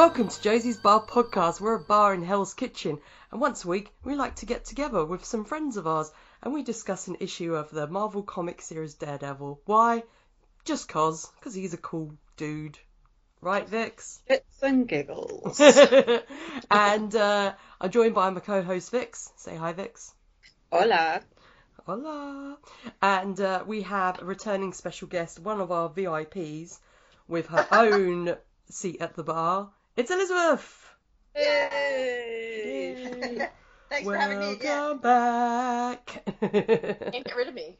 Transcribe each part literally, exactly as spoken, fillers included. Welcome to Josie's Bar Podcast. We're a bar in Hell's Kitchen, and once a week we like to get together with some friends of ours and we discuss an issue of the Marvel comic series Daredevil. Why? Just cause. Because he's a cool dude. Right, Vix? Bits and giggles. and uh, I'm joined by my co-host Vix. Say hi, Vix. Hola. Hola. And uh, we have a returning special guest, one of our V I Ps, with her own seat at the bar. It's Elizabeth. Yay! Yay. Thanks Welcome for having me again. Back. Can't get rid of me.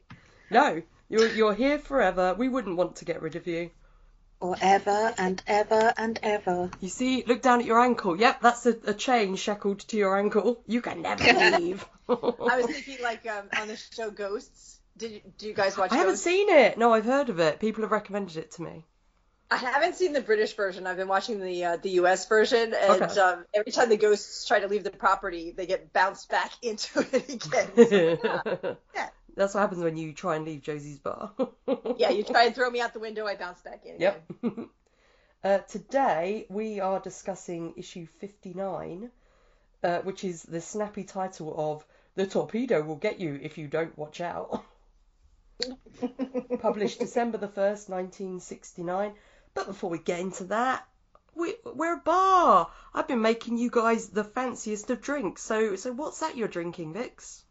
No, you're you're here forever. We wouldn't want to get rid of you. Or ever and ever and ever. You see, look down at your ankle. Yep, that's a, a chain shackled to your ankle. You can never leave. I was thinking, like, um, on the show Ghosts. Did do you guys watch? I Ghosts? haven't seen it. No, I've heard of it. People have recommended it to me. I haven't seen the British version. I've been watching the uh, the U S version, and okay. um, every time the ghosts try to leave the property, they get bounced back into it again. So, yeah. Yeah. That's what happens when you try and leave Josie's bar. Yeah, you try and throw me out the window, I bounce back in. Again. Yep. uh, today we are discussing issue fifty-nine, uh, which is the snappy title of "The Torpedo Will Get You If You Don't Watch Out." Published December the first, nineteen sixty-nine. But before we get into that, we, we're a bar. I've been making you guys the fanciest of drinks. So, so what's that you're drinking, Vix?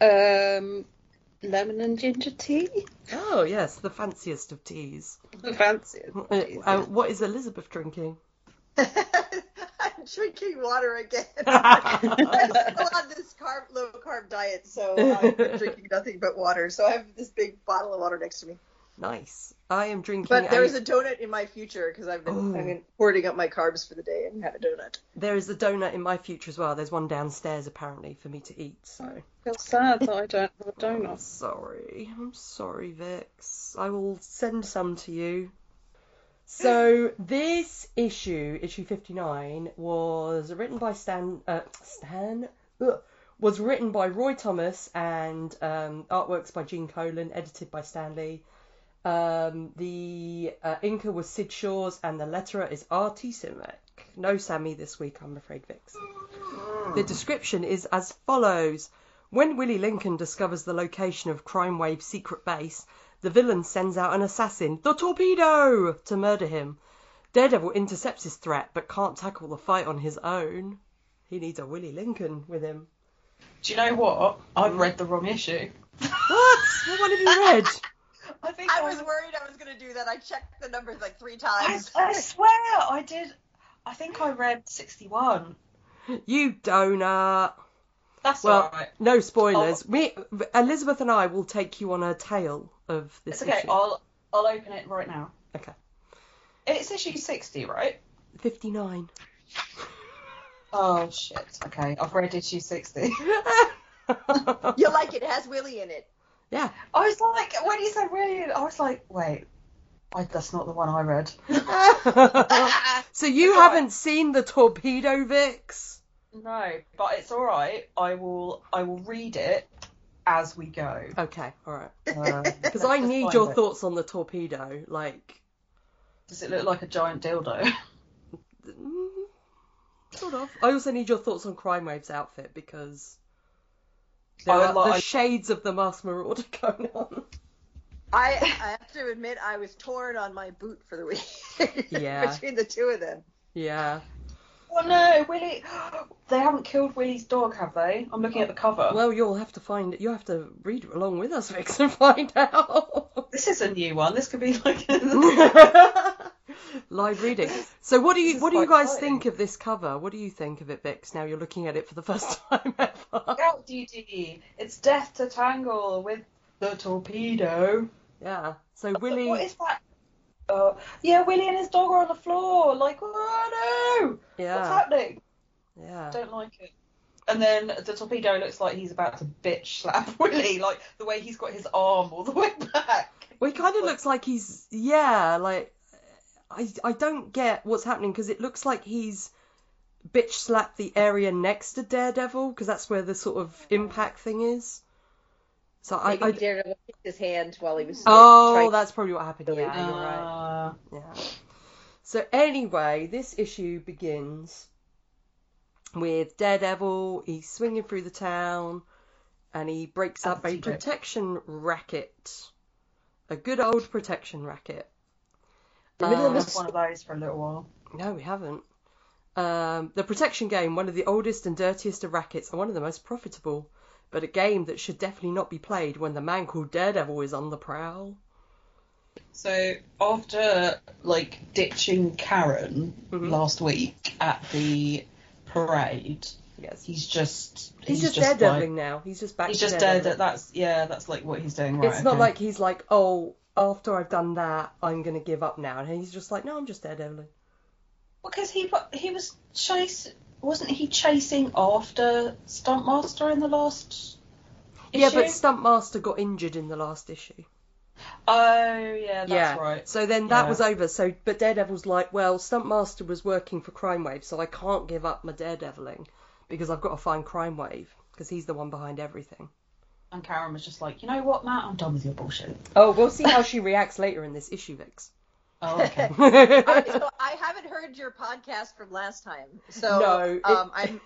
Um, lemon and ginger tea. Oh, yes, the fanciest of teas. The fanciest of teas. Uh, uh, what is Elizabeth drinking? I'm drinking water again. I'm still on this carb, low-carb diet, so I've been drinking nothing but water. So I have this big bottle of water next to me. Nice. I am drinking... But there a... is a donut in my future, because I've been, I've been hoarding up my carbs for the day and had a donut. There is a donut in my future as well. There's one downstairs, apparently, for me to eat, so... I feel sad that I don't have a donut. I'm sorry. I'm sorry, Vix. I will send some to you. So, this issue, issue fifty-nine, was written by Stan... Uh, Stan? Ugh. Was written by Roy Thomas and um, artworks by Gene Colan, edited by Stanley. Um, the uh, inker was Sid Shores and the letterer is R T Simek. No Sammy this week, I'm afraid, Vix. Mm. The description is as follows. When Willie Lincoln discovers the location of Crime Wave's secret base, the villain sends out an assassin, the Torpedo, to murder him. Daredevil intercepts his threat but can't tackle the fight on his own. He needs a Willie Lincoln with him. Do you know what? I've read the wrong issue. What? What one have you read? I, think I, I was, was worried I was going to do that. I checked the numbers like three times. I, I swear I did. I think I read sixty-one. You donut. That's well, all right. No spoilers. Oh. We Elizabeth and I will take you on a tale of this. It's okay. Issue. I'll I'll open it right now. Okay. It's issue sixty, right? fifty-nine. Oh shit. Okay, I've read issue sixty. You like it? It has Willie in it. Yeah, I was like, when you said Willie, I was like, wait, I, that's not the one I read. So you it's haven't right. seen the Torpedo, Vix? No, but it's all right. I will, I will read it as we go. Okay, all right. Because uh, I need your it. thoughts on the Torpedo. Like, does it look like a giant dildo? Mm, sort of. I also need your thoughts on Crime Wave's outfit because. There are like, the shades of the Masked Marauder going on. I, I have to admit, I was torn on my boot for the week. Yeah. Between the two of them. Yeah. Oh no, Willie! They haven't killed Willie's dog, have they? I'm looking at the cover. Well, you'll have to find. You have to read along with us, Vix, and find out. This is a new one. This could be like live reading. So, what do you what do you guys exciting. think of this cover? What do you think of it, Vix? Now you're looking at it for the first time ever. Out, D D. It's death to tangle with the Torpedo. Yeah. So Willie. What is that? Uh, yeah, Willie and his dog are on the floor, like, oh no, yeah. What's happening? Yeah, don't like it. And then the Torpedo looks like he's about to bitch slap Willie, like the way he's got his arm all the way back. Well, he kind of looks like he's, yeah, like I I don't get what's happening because it looks like he's bitch slapped the area next to Daredevil because that's where the sort of impact thing is. So Maybe I, I Daredevil kicked his hand while he was. Oh, that's probably what happened. Yeah, uh, you're right. Yeah. So anyway, this issue begins with Daredevil. He's swinging through the town and he breaks up a protection racket. A good old protection racket. Did we um, miss one of those for a little while? No, we haven't. Um, the protection game, one of the oldest and dirtiest of rackets and one of the most profitable, but a game that should definitely not be played when the man called Daredevil is on the prowl. So after, like, ditching Karen mm-hmm. last week at the parade, yes, he's just he's, he's just, just daredeviling like, now. He's just back. He's to just daredevil. That's yeah, that's like what he's doing. Right, it's not okay. like he's like, oh, after I've done that, I'm gonna give up now. And he's just like, no, I'm just daredeviling. Because he he was chasing, wasn't he chasing after Stuntmaster in the last issue? Yeah, but Stuntmaster got injured in the last issue. Oh, yeah, that's yeah. right. So then that yeah. was over. So, but Daredevil's like, well, Stuntmaster was working for Crime Wave, so I can't give up my daredeviling because I've got to find Crime Wave because he's the one behind everything. And Karen was just like, you know what, Matt, I'm done with your bullshit. Oh, we'll see how she reacts later in this issue, Vix. Oh, okay. I, so I haven't heard your podcast from last time, so no, it... um, I'm,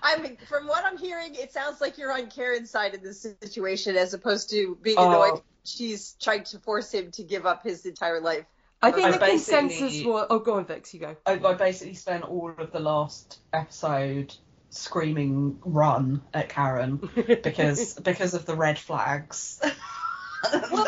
I'm from what I'm hearing, it sounds like you're on Karen's side in this situation, as opposed to being annoyed. Oh. She's trying to force him to give up his entire life. I think I the consensus was. Oh, go on, Vex, you go. I, I basically spent all of the last episode screaming "run" at Karen because because of the red flags. Well,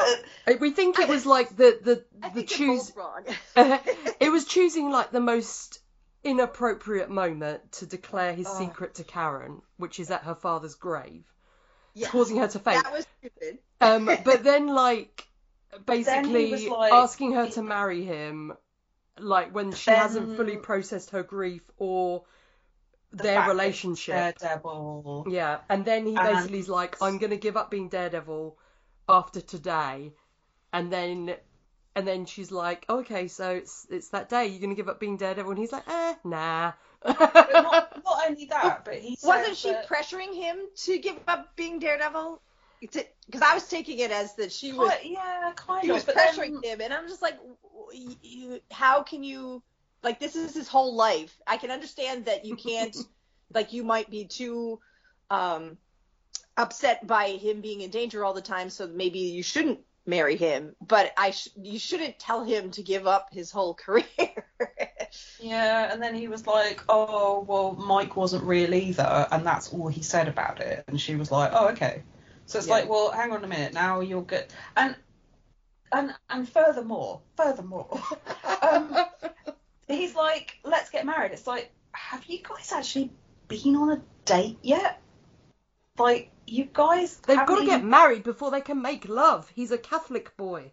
we think it was like the the I the think choose. Wrong. uh, it was choosing like the most inappropriate moment to declare his oh. secret to Karen, which is at her father's grave, yes. causing her to faint. That was stupid. Um, but then like basically then like, asking her to marry him, like when she hasn't fully processed her grief or the their relationship. Daredevil. Yeah, and then he basically is like, I'm gonna give up being Daredevil after today, and then and then she's like, okay, so it's it's that day, you're gonna give up being Daredevil, and he's like, eh, nah. not, not only that, but he wasn't she that... pressuring him to give up being Daredevil, because I was taking it as that she was but, yeah kind she of was pressuring then... him, and I'm just like, you, how can you, like, this is his whole life. I can understand that you can't like you might be too um upset by him being in danger all the time, so maybe you shouldn't marry him, but I sh- you shouldn't tell him to give up his whole career. Yeah, and then he was like, oh, well, Mike wasn't real either, and that's all he said about it, and she was like, oh, okay. So it's yeah. like, well, hang on a minute, now you're good. And and and furthermore, furthermore, um, he's like, let's get married. It's like, have you guys actually been on a date yet? Like, you guys... They've got to even... get married before they can make love. He's a Catholic boy.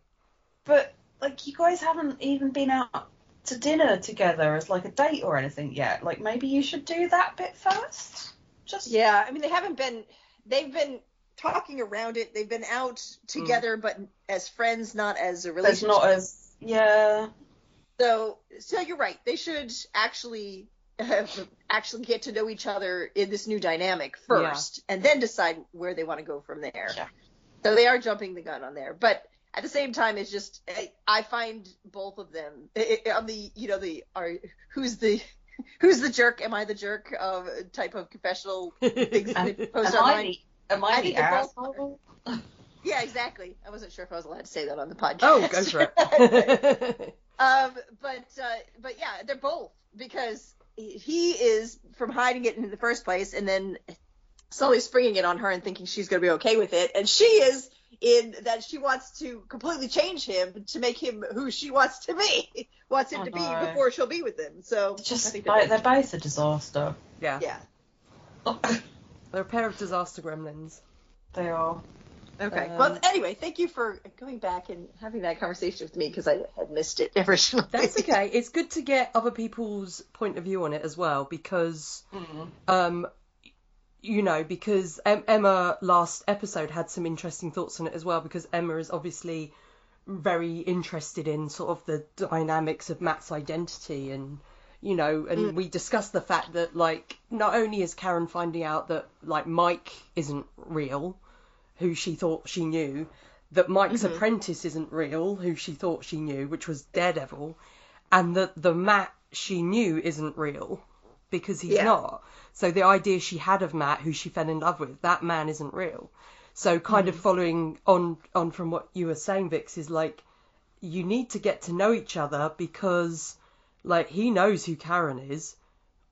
But, like, you guys haven't even been out to dinner together as, like, a date or anything yet. Like, maybe you should do that bit first. Just... Yeah, I mean, they haven't been... They've been talking around it. They've been out together, mm. but as friends, not as a relationship. But not as... Yeah. So, so you're right. They should actually... actually get to know each other in this new dynamic first, yeah. and then decide where they want to go from there. Yeah. So they are jumping the gun on there, but at the same time, it's just I, I find both of them it, on the you know the are who's the who's the jerk? Am I the jerk? Of uh, type of confessional things that post am online. I, am I, I the asshole? Yeah, exactly. I wasn't sure if I was allowed to say that on the podcast. Oh, go for it. um, but uh, but yeah, they're both because. He is from hiding it in the first place and then slowly springing it on her and thinking she's going to be okay with it. And she is in that she wants to completely change him to make him who she wants to be, wants him oh, to be no. before she'll be with him. So just they're, by, they're both a disaster. Yeah. Yeah. Oh. They're a pair of disaster gremlins. They are. Okay. Um, well, anyway, thank you for going back and having that conversation with me because I had missed it originally. That's okay. It's good to get other people's point of view on it as well because, mm-hmm. um, you know, because em- Emma last episode had some interesting thoughts on it as well because Emma is obviously very interested in sort of the dynamics of Matt's identity and, you know, and mm. we discussed the fact that, like, not only is Karen finding out that, like, Mike isn't real, who she thought she knew, that Mike's mm-hmm. apprentice isn't real, who she thought she knew, which was Daredevil, and that the Matt she knew isn't real, because he's yeah. not. So the idea she had of Matt, who she fell in love with, that man isn't real. So kind mm. of following on, on from what you were saying, Vix, is like, you need to get to know each other, because like he knows who Karen is,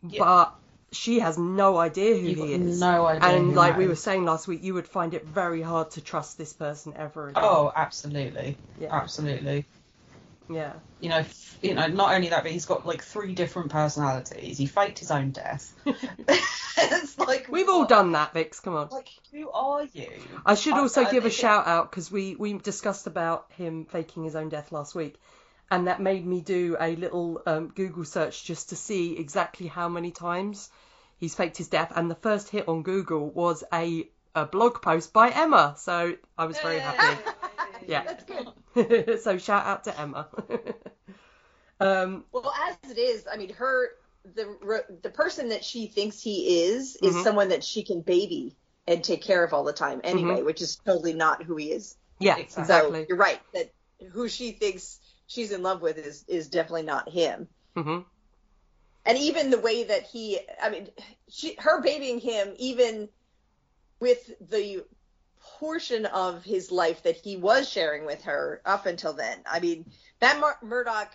yeah. but she has no idea who You've he is. No idea. And like we were saying last week, you would find it very hard to trust this person ever again. Oh, absolutely. Yeah. Absolutely. Yeah. You know, you know, not only that, but he's got like three different personalities. He faked his own death. It's like we've what? all done that, Vix. Come on. Like, who are you? I should also I, I give a shout out, because we we discussed about him faking his own death last week, and that made me do a little um, Google search just to see exactly how many times he's faked his death. And the first hit on Google was a a blog post by Emma. So I was very Yay. happy. Yeah. So shout out to Emma. um, well, as it is, I mean, her the the person that she thinks he is is mm-hmm. someone that she can baby and take care of all the time anyway, mm-hmm. which is totally not who he is. Yeah, exactly. So you're right that who she thinks she's in love with is is definitely not him. Mm-hmm. And even the way that he, I mean, she, her babying him, even with the portion of his life that he was sharing with her up until then. I mean, Matt Mur- Murdock,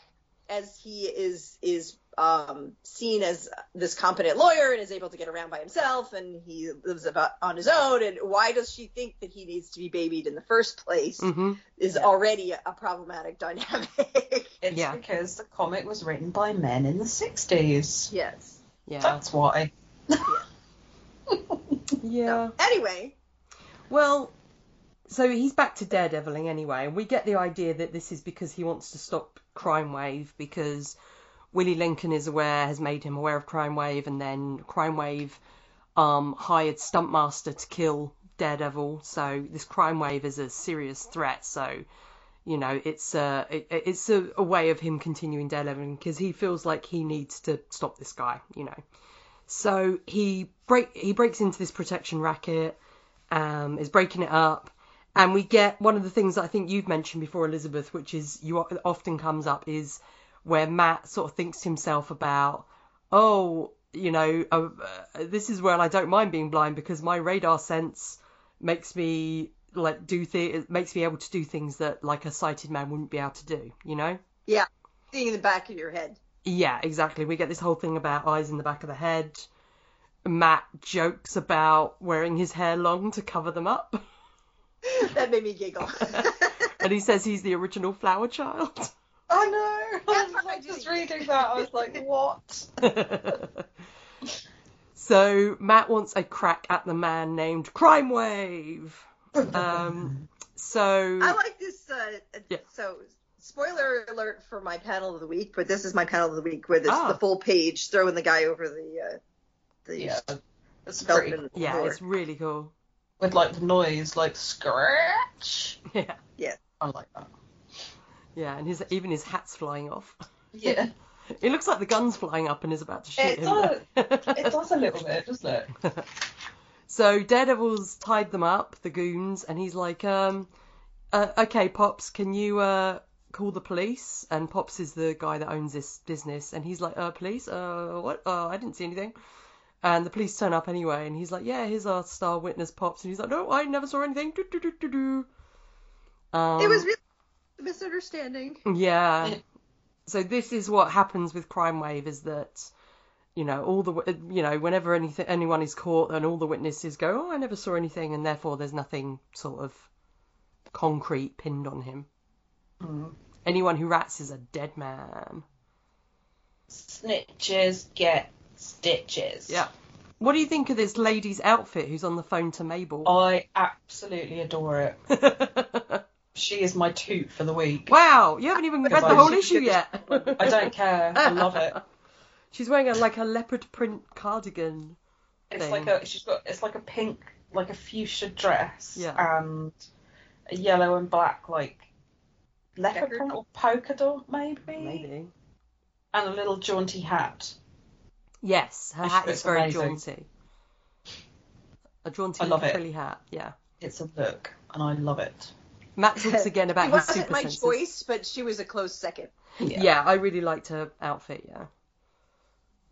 as he is is um, seen as this competent lawyer and is able to get around by himself, and he lives about on his own, and why does she think that he needs to be babied in the first place mm-hmm. is yeah. already a problematic dynamic. It's yeah. because the comic was written by men in the sixties. Yes. Yeah. That's why. Yeah. yeah. So, anyway... Well, so he's back to daredeviling anyway, and we get the idea that this is because he wants to stop Crime Wave, because Willie Lincoln is aware, has made him aware of Crime Wave, and then Crime Wave um, hired Stuntmaster to kill Daredevil. So this Crime Wave is a serious threat. So, you know, it's a, it, it's a, a way of him continuing daredeviling, because he feels like he needs to stop this guy, you know. So he break he breaks into this protection racket. Um, is breaking it up, and we get one of the things that I think you've mentioned before, Elizabeth, which is you often comes up, is where Matt sort of thinks to himself about, oh, you know, uh, uh, this is where I don't mind being blind, because my radar sense makes me like do th- makes me able to do things that like a sighted man wouldn't be able to do, you know? Yeah, seeing in the back of your head. Yeah, exactly. We get this whole thing about eyes in the back of the head. Matt jokes about wearing his hair long to cover them up. That made me giggle. And he says he's the original flower child. Oh no! I was like, just reading that, I was like, what? So Matt wants a crack at the man named Crime Wave. Um, so I like this. Uh, yeah. So spoiler alert for my panel of the week, but this is my panel of the week where this ah. the full page throwing the guy over the. Uh, The yeah, it's pretty cool. Yeah, it's really cool. With like the noise, like scratch. Yeah, yeah, I like that. Yeah, and his even his hat's flying off. Yeah, it looks like the gun's flying up and is about to shoot it him. Does. It does a little bit, doesn't it? So Daredevil's tied them up, the goons, and he's like, um, uh, "Okay, Pops, can you uh call the police?" And Pops is the guy that owns this business, and he's like, "Uh, police? Uh, what? Uh, I didn't see anything." And the police turn up anyway, and he's like, yeah, here's our star witness, Pops. And he's like, no, I never saw anything. Do, do, do, do, do. Um, it was really a misunderstanding. Yeah. So this is what happens with Crime Wave, is that, you know, all the, you know, whenever anything, anyone is caught, and all the witnesses go, oh, I never saw anything, and therefore there's nothing sort of concrete pinned on him. Mm. Anyone who rats is a dead man. Snitches get... stitches. Yeah. What do you think of this lady's outfit who's on the phone to Mabel? I absolutely adore it. She is my toot for the week. Wow, you haven't even read the I whole issue yet. I don't care. I love it. She's wearing a, like a leopard print cardigan. It's thing. like a she's got it's like a pink, like a fuchsia dress, yeah. and a yellow and black like leopard Decker. print or polka dot maybe, maybe, and a little jaunty hat. Yes, her hat is very jaunty. A jaunty, frilly hat, yeah. It's a look, and I love it. Matt talks again about his super senses. It wasn't my choice, but she was a close second. Yeah. yeah, I really liked her outfit, yeah.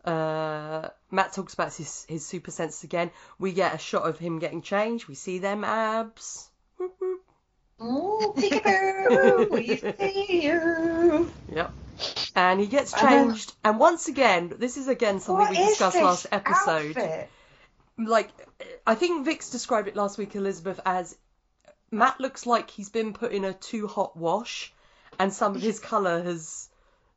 Uh, Matt talks about his his super senses again. We get a shot of him getting changed. We see them abs. Whoop, whoop. Oh, peekaboo, we see you. Yep. And he gets changed. Uh, and once again, this is again something we discussed last episode. Outfit? Like, I think Vix described it last week, Elizabeth, as Matt looks like he's been put in a too hot wash and some of his colour has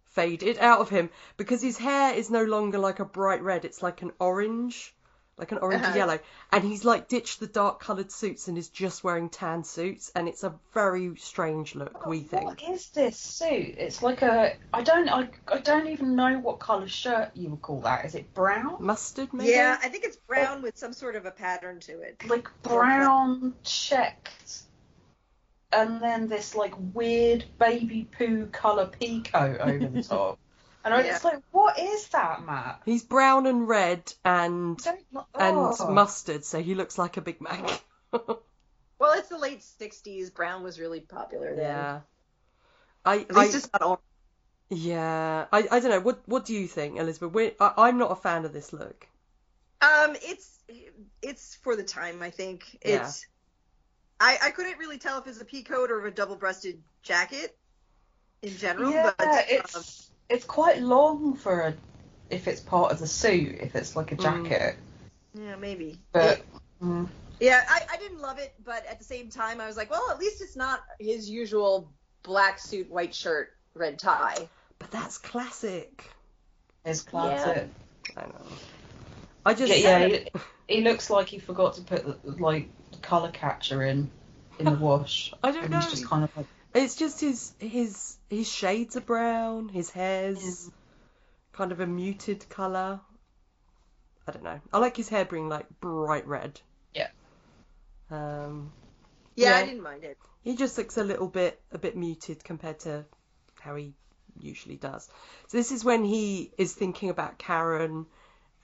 faded out of him because his hair is no longer like a bright red. It's like an orange, like an orangey uh-huh. yellow. And he's like ditched the dark coloured suits and is just wearing tan suits. And it's a very strange look, oh, we think. What is this suit? It's like a, I don't, I, I don't even know what colour shirt you would call that. Is it brown? Mustard, maybe? Yeah, I think it's brown or, with some sort of a pattern to it. Like brown checked. And then this like weird baby poo colour pea coat over the top. And I was yeah. just like, what is that, Matt? He's brown and red and oh. and mustard, so he looks like a Big Mac. Well, it's the late sixties. Brown was really popular then. Yeah. I, I, just not on. Yeah. I, I don't know. What What do you think, Elizabeth? We're, I, I'm not a fan of this look. Um, It's it's for the time, I think. It's, yeah. I, I couldn't really tell if it's a pea coat or a double-breasted jacket in general. Yeah, but it's... Um, It's quite long for a, if it's part of the suit, if it's like a jacket. Mm. Yeah, maybe. But it, mm. yeah, I, I didn't love it, but at the same time, I was like, well, at least it's not his usual black suit, white shirt, red tie. But that's classic. It's classic. Yeah. I know. I just yeah, yeah he, he looks like he forgot to put like the color catcher in in the wash. I don't and know. He's just kind of like. It's just his his his shades are brown, his hair's yeah. kind of a muted colour. I don't know. I like his hair being like bright red. Yeah. Um. Yeah, yeah, I didn't mind it. He just looks a little bit a bit muted compared to how he usually does. So this is when he is thinking about Karen,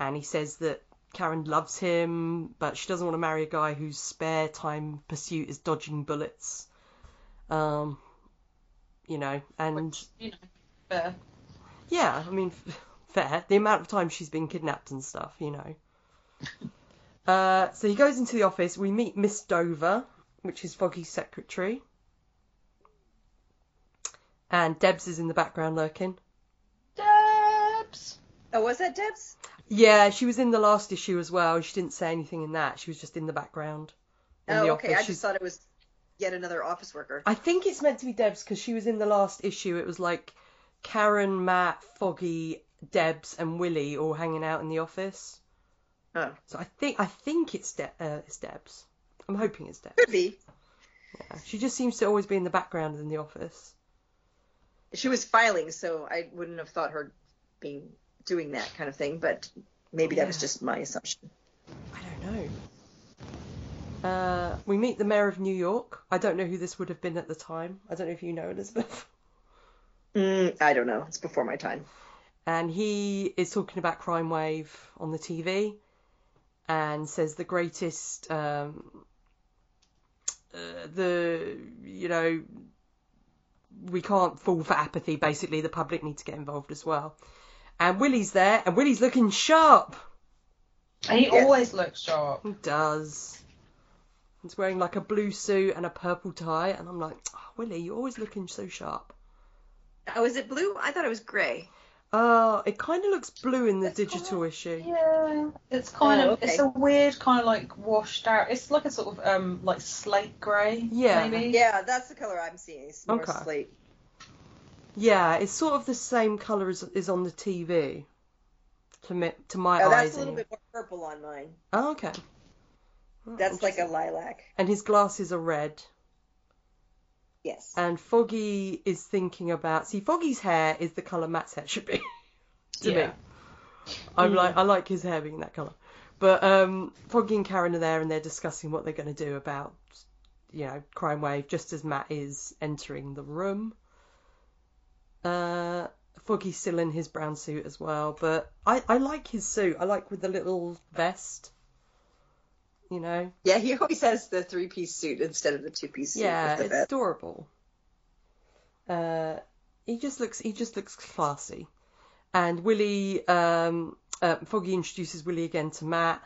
and he says that Karen loves him, but she doesn't want to marry a guy whose spare time pursuit is dodging bullets. Um, you know, and Which, you know, fair. Yeah, I mean, fair. The amount of time she's been kidnapped and stuff, you know. uh, so he goes into the office. We meet Miss Dover, which is Foggy's secretary, and Debs is in the background lurking. Debs. Oh, was that Debs? Yeah, she was in the last issue as well. She didn't say anything in that. She was just in the background. In oh, the okay. Office. I just she's... thought it was. Yet another office worker. I think it's meant to be Debs because she was in the last issue. It was like Karen, Matt, Foggy, Debs, and Willie all hanging out in the office. Oh. So I think I think it's, De- uh, it's Debs. I'm hoping it's Debs. Could be. Yeah. She just seems to always be in the background in the office. She was filing, so I wouldn't have thought her being doing that kind of thing. But maybe yeah. that was just my assumption. I don't know. Uh, we meet the mayor of New York. I don't know who this would have been at the time. I don't know if you know, Elizabeth. Mm, I don't know. It's before my time. And he is talking about Crime Wave on the T V and says the greatest, um, uh, the, you know, we can't fall for apathy. Basically, the public need to get involved as well. And Willie's there, and Willie's looking sharp. And he yeah. always looks sharp. He does. He's wearing like a blue suit and a purple tie. And I'm like, oh, Willie, you're always looking so sharp. Oh, is it blue? I thought it was grey. Oh, uh, it kind of looks blue in the it's digital kind of, issue. Yeah, it's kind oh, of, okay. it's a weird kind of like washed out. It's like a sort of um like slate grey. Yeah. Maybe. Yeah, that's the colour I'm seeing. It's more okay. slate. Yeah, it's sort of the same colour as is on the T V. To me, to my oh, eyes. Oh, that's a little bit more purple on mine. Oh, okay. Oh, that's like a lilac. And his glasses are red. Yes. And Foggy is thinking about... See, Foggy's hair is the colour Matt's hair should be. to yeah. me. I'm mm. like, I like his hair being that colour. But um, Foggy and Karen are there and they're discussing what they're going to do about, you know, Crime Wave, just as Matt is entering the room. Uh, Foggy's still in his brown suit as well. But I, I like his suit. I like with the little vest. you know? Yeah, he always has the three-piece suit instead of the two-piece suit. Yeah, it's bed. adorable. Uh, he just looks he just looks classy. And Willie, um, uh, Foggy introduces Willie again to Matt,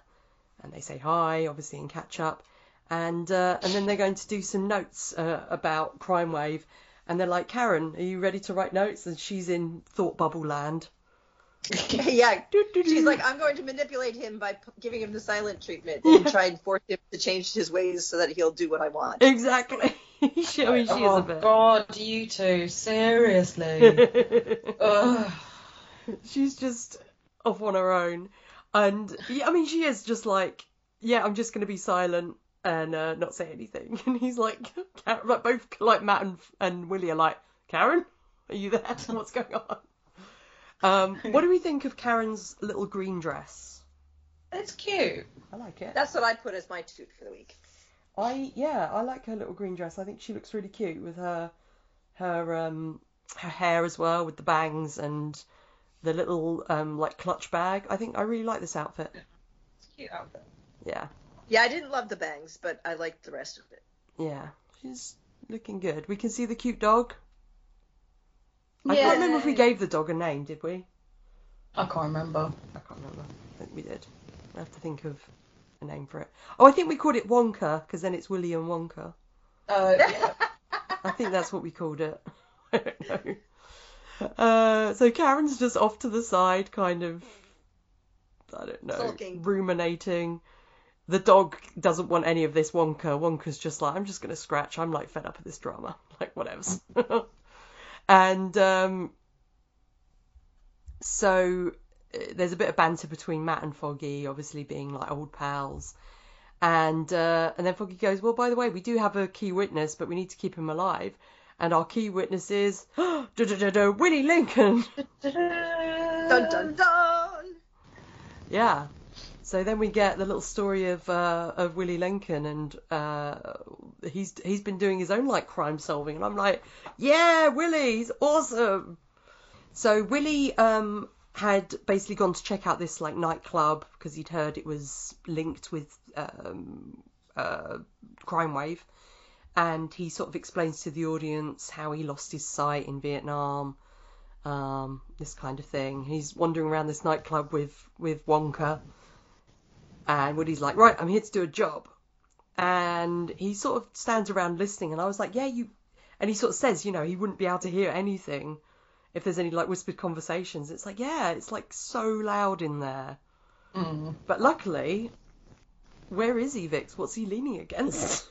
and they say hi, obviously, and catch up. And uh, and then they're going to do some notes uh, about Crime Wave. And they're like, Karen, are you ready to write notes? And she's in thought bubble land. Yeah, she's like, I'm going to manipulate him by p- giving him the silent treatment and yeah. try and force him to change his ways so that he'll do what I want. Exactly. she, I mean, she oh, is a bit. God, you two, seriously. She's just off on her own. And, yeah, I mean, she is just like, yeah, I'm just going to be silent and uh, not say anything. And he's like, like both like Matt and, and Willie are like, Karen, are you there? What's going on? Um, what do we think of Karen's little green dress? It's cute. I like it. That's what I put as my toot for the week. I yeah, I like her little green dress. I think she looks really cute with her her um her hair as well, with the bangs and the little um like clutch bag. I think I really like this outfit. It's a cute outfit. Yeah. Yeah, I didn't love the bangs, but I liked the rest of it. Yeah, she's looking good. We can see the cute dog. I yeah. can't remember if we gave the dog a name, did we? I can't remember. I can't remember. I think we did. I have to think of a name for it. Oh, I think we called it Wonka, because then it's Willy and Wonka. Oh, uh, yeah. I think that's what we called it. I don't know. Uh, so Karen's just off to the side, kind of, I don't know, Sulking. ruminating. The dog doesn't want any of this Wonka. Wonka's just like, I'm just going to scratch. I'm, like, fed up with this drama. Like, whatevs. And um, so uh, there's a bit of banter between Matt and Foggy, obviously being like old pals. And uh, and then Foggy goes, well, by the way, we do have a key witness, but we need to keep him alive. And our key witness is Willie Lincoln. Dun, dun, dun. Yeah. So then we get the little story of uh, of Willie Lincoln, and uh, he's he's been doing his own like crime solving, and I'm like, yeah, Willie, he's awesome. So Willie um, had basically gone to check out this like nightclub because he'd heard it was linked with um, uh, Crime Wave, and he sort of explains to the audience how he lost his sight in Vietnam, um, this kind of thing. He's wandering around this nightclub with with Wonka. And Woody's like, right, I'm here to do a job. And he sort of stands around listening. And I was like, yeah, you... And he sort of says, you know, he wouldn't be able to hear anything if there's any, like, whispered conversations. It's like, yeah, it's, like, so loud in there. Mm. But luckily, where is he, Vix? What's he leaning against?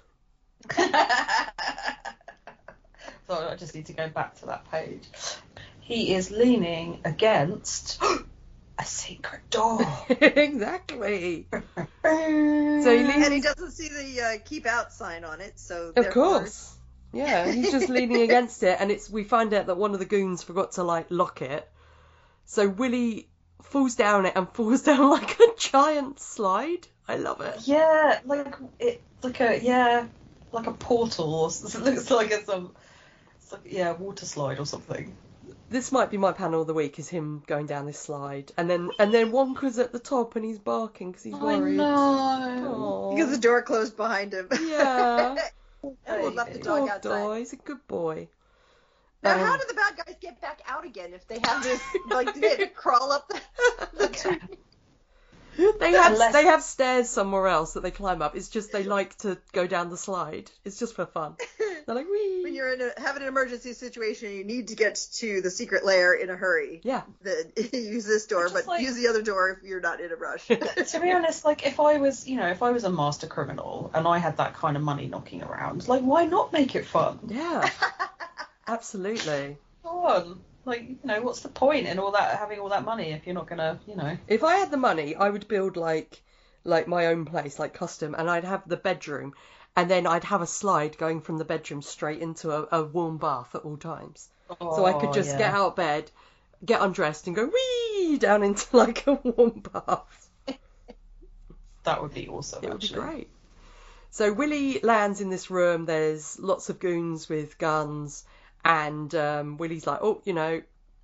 So I just need to go back to that page. He is leaning against... a secret door. Exactly. So he leans... And he doesn't see the uh, keep out sign on it, so of therefore... course. Yeah, he's just leaning against it, and it's we find out that one of the goons forgot to like lock it. So Willie falls down it and falls down like a giant slide. I love it. Yeah, like it, like a yeah, like a portal. It looks like it's a, it's like yeah, water slide or something. This might be my panel of the week, is him going down this slide. And then and then Wonka's at the top and he's barking because he's worried. I know. Aww. Because the door closed behind him. Yeah. Everyone left the dog outside. Boy. He's a good boy. Now, um, how do the bad guys get back out again if they have this, like, do they have to crawl up the, the tree? They have, Unless... they have stairs somewhere else that they climb up. It's just they like to go down the slide. It's just for fun. They're like, wee. When you're in a, having an emergency situation, you need to get to the secret lair in a hurry. Yeah. Then use this door, but like, use the other door if you're not in a rush. To be honest, like if I was, you know, if I was a master criminal and I had that kind of money knocking around, like why not make it fun? Yeah. Absolutely. Come on. Like, you know, what's the point in all that, having all that money if you're not gonna, you know? If I had the money, I would build like, like my own place, like custom, and I'd have the bedroom. And then I'd have a slide going from the bedroom straight into a, a warm bath at all times. Oh, so I could just yeah. get out of bed, get undressed and go wee down into like a warm bath. That would be awesome. It would actually. be great. So Willie lands in this room. There's lots of goons with guns. And um, Willie's like, oh, you know,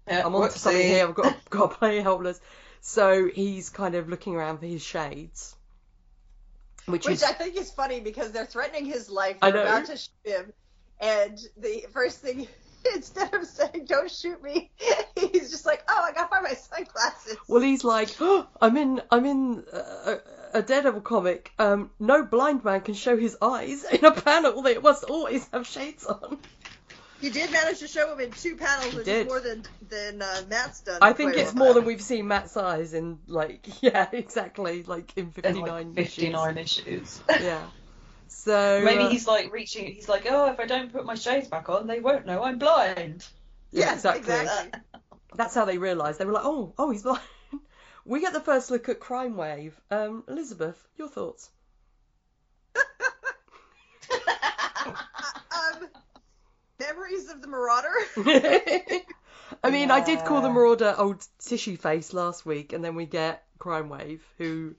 yeah, I'm onto something here. I've got, got to play helpless. So he's kind of looking around for his shades. Which, Which is, I think is funny because they're threatening his life. They're about to shoot him. And the first thing, instead of saying, don't shoot me, he's just like, oh, I got to buy my sunglasses. Well, he's like, oh, I'm in I'm in a, a Daredevil comic. Um, no blind man can show his eyes in a panel that must always have shades on. You did manage to show him in two panels, which is more than, than uh, Matt's done. I think it's more than we've seen Matt's eyes in, like, yeah, exactly, like in fifty-nine issues. fifty-nine issues. Yeah. So maybe uh, he's like reaching, he's like, oh, if I don't put my shades back on, they won't know I'm blind. Yeah, yes, exactly. exactly. That's how they realised. They were like, oh, oh, he's blind. We get the first look at Crime Wave. Um, Elizabeth, your thoughts? um... Memories of the Marauder. I mean, yeah. I did call the Marauder old tissue face last week, and then we get Crime Wave, who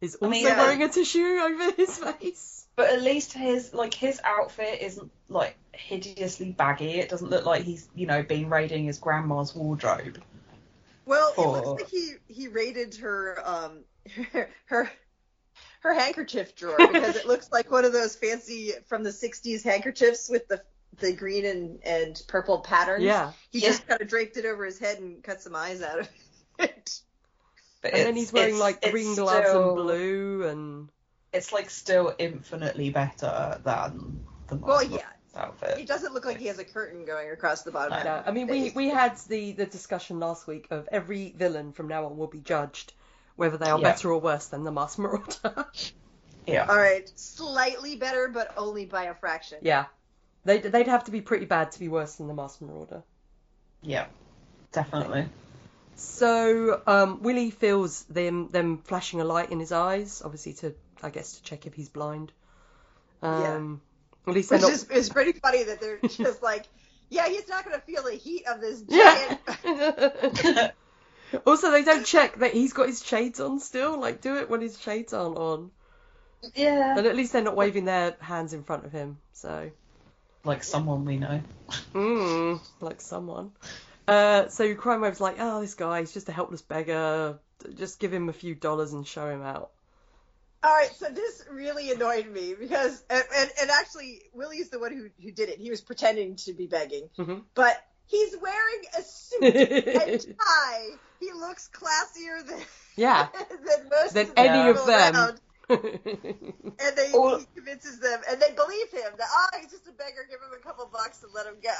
is also I mean, yeah. wearing a tissue over his face. But at least his like his outfit isn't like hideously baggy. It doesn't look like he's, you know, been raiding his grandma's wardrobe. Well, for... it looks like he he raided her um her. her... her handkerchief drawer, because it looks like one of those fancy from the sixties handkerchiefs with the the green and, and purple patterns. Yeah. He yeah. just kind of draped it over his head and cut some eyes out of it. But and then he's wearing like green gloves still, and blue, and it's like still infinitely better than the well, yeah. outfit. He doesn't look like he has a curtain going across the bottom. No. No. I mean, we, we had the, the discussion last week of every villain from now on will be judged whether they are yeah. better or worse than the Masked Marauder. yeah. All right, slightly better, but only by a fraction. Yeah, they'd they'd have to be pretty bad to be worse than the Masked Marauder. Yeah, definitely. So um, Willie feels them them flashing a light in his eyes, obviously to I guess to check if he's blind. Um, yeah. At least they're Which not... is is pretty funny that they're just like, yeah, he's not going to feel the heat of this giant. Yeah. Also, they don't check that he's got his shades on still. Like, do it when his shades aren't on. Yeah. And at least they're not waving their hands in front of him, so. Like someone we know. Mmm, like someone. Uh, so Crime Wave's like, oh, this guy, he's just a helpless beggar. Just give him a few dollars and show him out. All right, so this really annoyed me because, and, and, and actually, Willie's the one who, who did it. He was pretending to be begging. Mm-hmm. But he's wearing a suit and tie. He looks classier than yeah than most than of the any of them. And they, all... he convinces them, and they believe him that oh, he's just a beggar. Give him a couple bucks and let him go.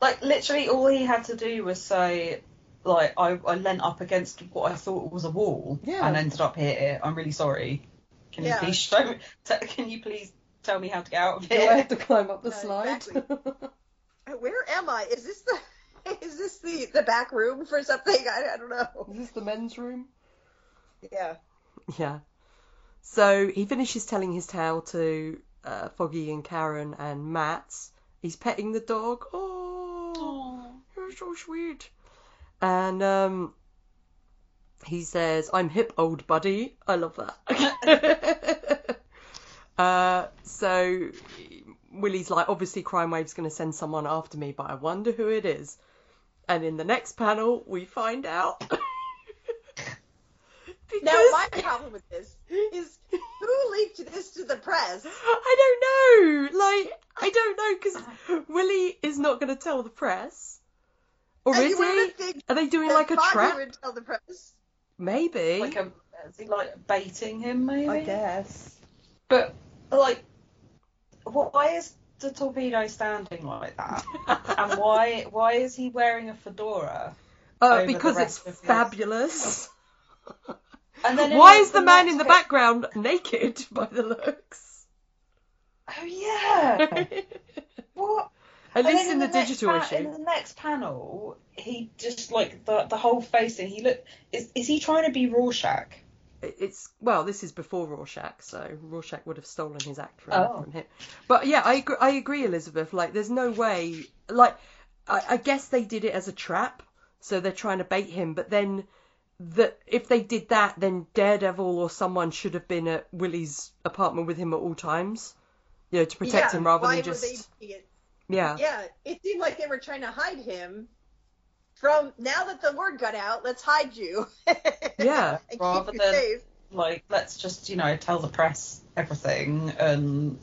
Like literally, all he had to do was say, like, I, I leant up against what I thought was a wall yeah. and ended up here. I'm really sorry. Can yeah. you please show me? T- can you please tell me how to get out of here? Do I have to climb up the no, slide? Exactly. Where am I? Is this the? Is this the, the back room for something? I, I don't know. Is this the men's room? Yeah. Yeah. So he finishes telling his tale to uh, Foggy and Karen and Matt. He's petting the dog. Oh, Aww. You're so sweet. And um, he says, I'm hip, old buddy. I love that. uh, so Willie's like, obviously Crime Wave's going to send someone after me, but I wonder who it is. And in the next panel, we find out. Because... Now, my problem with this is, who leaked this to the press? I don't know. Like, I don't know, because Willie is not going to tell the press. Or is he? Are they doing, like, a trap? Would tell the press. Maybe. Like, a, is he, like, baiting him, maybe? I guess. But, like, why is... the Torpedo standing like that, and why why is he wearing a fedora? Uh, because it's fabulous. His... and then why is the, the man in the background naked by the looks? Oh yeah. What? At least in the, the digital pa- issue. In the next panel, he just like the the whole face thing. He look is is he trying to be Rorschach? It's well, this is before Rorschach, so Rorschach would have stolen his act from, oh. from him. But yeah, I agree, I agree, Elizabeth. Like, there's no way. Like, I, I guess they did it as a trap, so they're trying to bait him. But then, the, if they did that, then Daredevil or someone should have been at Willie's apartment with him at all times, you know, to protect yeah, him rather why than just. Were they yeah. Yeah, it seemed like they were trying to hide him. From now that the word got out, let's hide you. Yeah, rather than safe. Like, let's just, you know, tell the press everything, and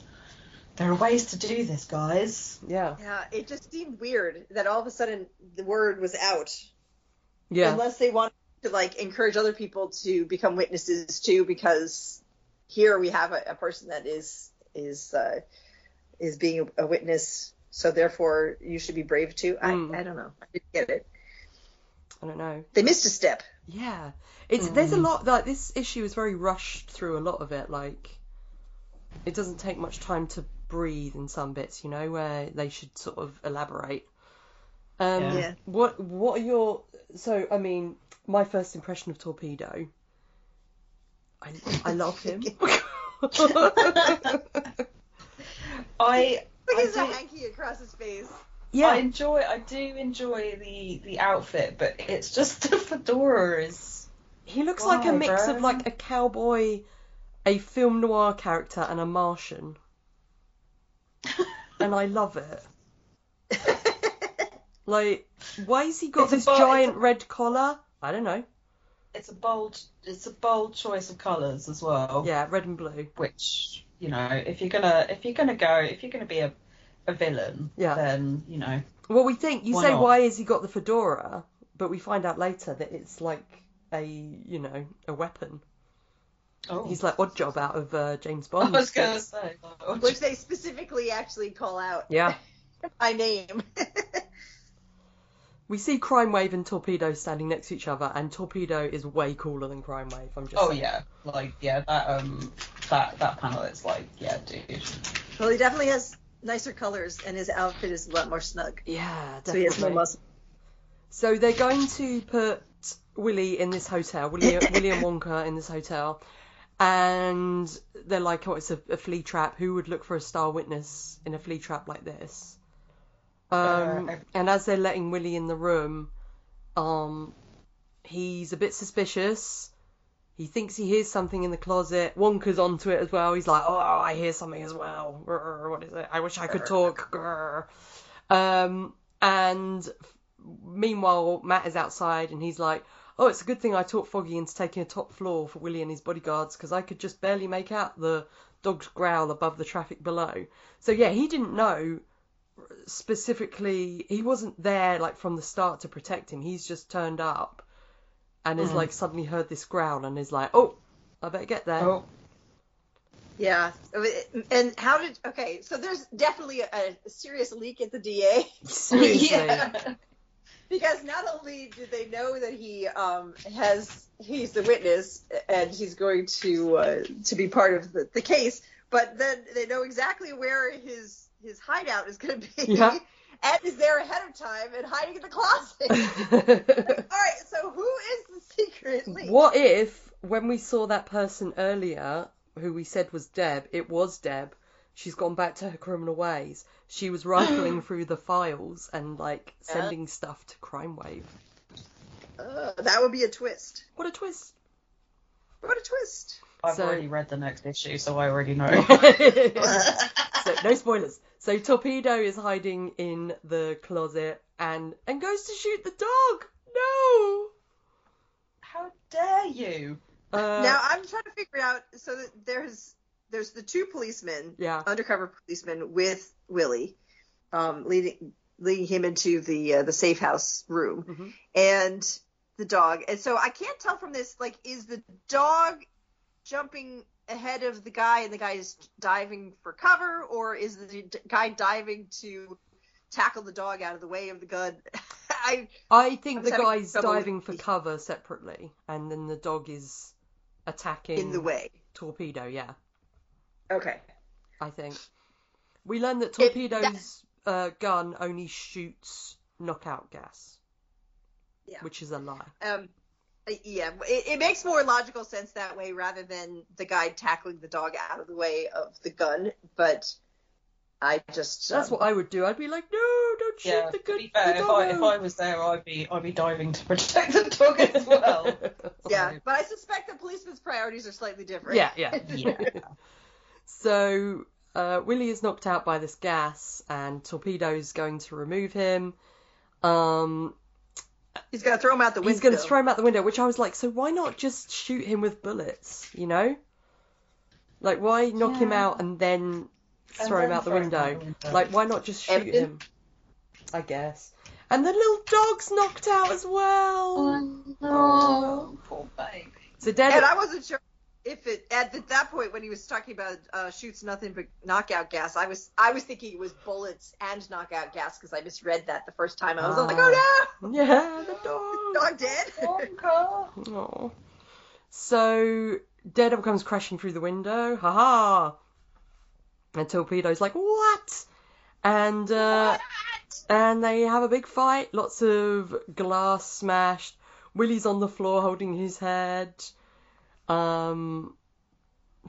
there are ways to do this, guys. Yeah. Yeah, it just seemed weird that all of a sudden the word was out. Yeah. Unless they wanted to, like, encourage other people to become witnesses, too, because here we have a, a person that is is uh, is being a, a witness, so therefore you should be brave, too. I, mm. I don't know. I didn't get it. I don't know. They missed a step. Yeah. It's mm. There's a lot, like, this issue is very rushed through a lot of it. Like, it doesn't take much time to breathe in some bits, you know, where they should sort of elaborate. Um, yeah. What, what are your, so, I mean, my first impression of Torpedo, I, I love him. I, I He's a hanky across his face. Yeah, I enjoy. I do enjoy the, the outfit, but it's just the fedora is. He looks like a mix of like a cowboy, a film noir character, and a Martian. And I love it. Like, why has he got this giant red collar? I don't know. It's a bold. It's a bold choice of colours as well. Yeah, red and blue. Which, you know, if you're gonna if you're gonna go if you're gonna be a a villain, yeah, then, you know. Well, we think, you why say, not? Why has he got the fedora? But we find out later that it's like a, you know, a weapon. Oh. He's like Odd Job out of uh, James Bond. I was going to say. Like, which they specifically actually call out. Yeah. By name. We see Crime Wave and Torpedo standing next to each other, and Torpedo is way cooler than Crime Wave, I'm just oh, saying. Oh, yeah. Like, yeah, that, um, that, that panel is like, yeah, dude. Well, he definitely has nicer colours, and his outfit is a lot more snug. Yeah, definitely. So he has no muscle. So they're going to put Willie in this hotel, Willie, William Wonka in this hotel, and they're like, oh, it's a, a flea trap. Who would look for a star witness in a flea trap like this? Um, uh, and as they're letting Willie in the room, um, he's a bit suspicious. He thinks he hears something in the closet. Wonka's onto it as well. He's like, oh, I hear something as well. Grr, what is it? I wish I could talk. Grr. Um, and f- meanwhile, Matt is outside and he's like, oh, it's a good thing I talked Foggy into taking a top floor for Willie and his bodyguards, because I could just barely make out the dog's growl above the traffic below. So, yeah, he didn't know specifically. He wasn't there, like, from the start to protect him. He's just turned up. And is, mm. like, suddenly heard this growl and is like, oh, I better get there. Oh. Yeah. And how did... Okay, so there's definitely a, a serious leak at the D A. Seriously. Yeah. Because not only do they know that he um, has... He's the witness and he's going to uh, to be part of the, the case, but then they know exactly where his, his hideout is going to be. Yeah. Ed is there ahead of time and hiding in the closet. Like, all right, so who is the secret leak? What if, when we saw that person earlier, who we said was Deb, it was Deb. She's gone back to her criminal ways. She was rifling through the files and, like, sending yeah. stuff to Crime Wave. Uh, that would be a twist. What a twist. What a twist. I've so, already read the next issue, so I already know. So, no spoilers. So Torpedo is hiding in the closet and, and goes to shoot the dog. No! How dare you? Uh, now, I'm trying to figure out, so that there's there's the two policemen, yeah. undercover policemen, with Willie, um, leading leading him into the uh, the safe house room, mm-hmm. and the dog. And so I can't tell from this, like, is the dog jumping ahead of the guy and the guy is diving for cover, or is the d- guy diving to tackle the dog out of the way of the gun? I I think I'm the guy's diving for cover separately, and then the dog is attacking in the way. Torpedo, yeah. Okay. I think we learned that Torpedo's it, uh, gun only shoots knockout gas, yeah, which is a lie. Um. Yeah, it, it makes more logical sense that way rather than the guy tackling the dog out of the way of the gun. But I just—that's um, what I would do. I'd be like, "No, don't shoot yeah, the gun." To be fair, if I, if I was there, I'd be I'd be diving to protect the dog as well. Yeah, but I suspect the policeman's priorities are slightly different. Yeah, yeah, yeah. So uh, Willie is knocked out by this gas, and Torpedo's going to remove him. Um. He's going to throw him out the window. He's going to throw him out the window, which I was like, so why not just shoot him with bullets, you know? Like, why knock yeah. him out and then throw and then him out the window? window? Like, why not just shoot Evident. him? I guess. And the little dog's knocked out as well. Oh, no. Oh, poor baby. So Dad, and I wasn't sure if it, at that point when he was talking about uh, shoots nothing but knockout gas, I was I was thinking it was bullets and knockout gas because I misread that the first time. I was uh, like, oh no! Yeah, the dog. The dog dead. Oh, God. Oh. So Daredevil comes crashing through the window. Ha ha! And Torpedo's like, what? And uh, what? And they have a big fight. Lots of glass smashed. Willie's on the floor holding his head. Um,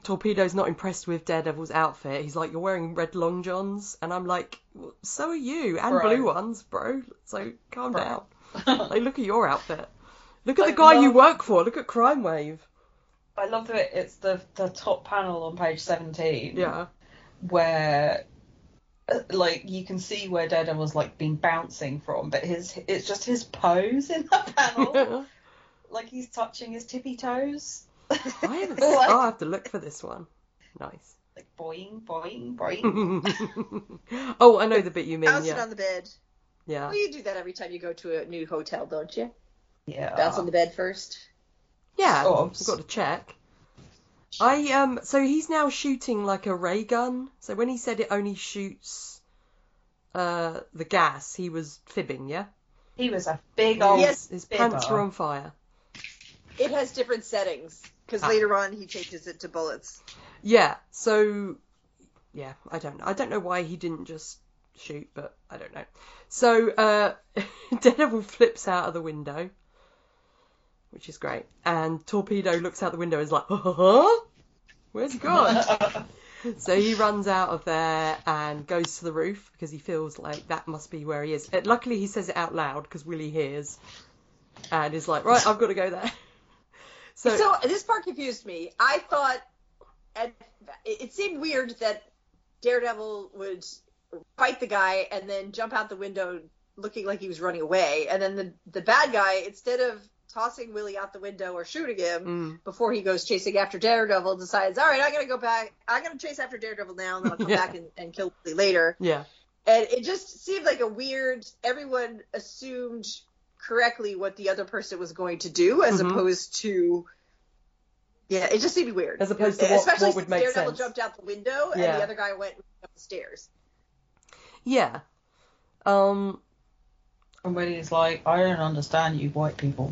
Torpedo's not impressed with Daredevil's outfit. He's like, you're wearing red long johns. And I'm like, well, so are you. And bro. blue ones, bro. So calm bro. down. Like, look at your outfit. Look at I the guy love... you work for. Look at Crime Wave. I love that it's the, the top panel on page seventeen. Yeah. Where, like, you can see where Daredevil's, like, been bouncing from. But his it's just his pose in that panel. Yeah. Like, he's touching his tippy toes. I haven't seen... Oh, I have to look for this one. Nice. Like, boing, boing, boing. Oh, I know the bit you mean. Bouncing yeah. on the bed. Yeah. Well, you do that every time you go to a new hotel, don't you? Yeah. Bounce on the bed first. Yeah, oh, I've got to check. I um. So he's now shooting, like, a ray gun. So when he said it only shoots uh the gas, he was fibbing, yeah? He was a big old yes, His fibber. Pants were on fire. It has different settings, because ah. later on he changes it to bullets. Yeah, so, yeah, I don't know. I don't know why he didn't just shoot, but I don't know. So, uh, Daredevil flips out of the window, which is great. And Torpedo looks out the window and is like, huh? Where's he gone? So he runs out of there and goes to the roof, because he feels like that must be where he is. And luckily, he says it out loud, because Willie hears, and is like, right, I've got to go there. So, so this part confused me. I thought, and it seemed weird that Daredevil would fight the guy and then jump out the window looking like he was running away. And then the, the bad guy, instead of tossing Willie out the window or shooting him mm. before he goes chasing after Daredevil, decides, all right, I got to go back. I'm going to chase after Daredevil now, and then I'll come yeah. back and, and kill Willie later. Yeah. And it just seemed like a weird, everyone assumed correctly what the other person was going to do, as mm-hmm. opposed to yeah it just seemed weird, as opposed to what, especially what would make Daredevil sense. Jumped out the window yeah. and the other guy went up the stairs yeah um and Willie's like, I don't understand you white people.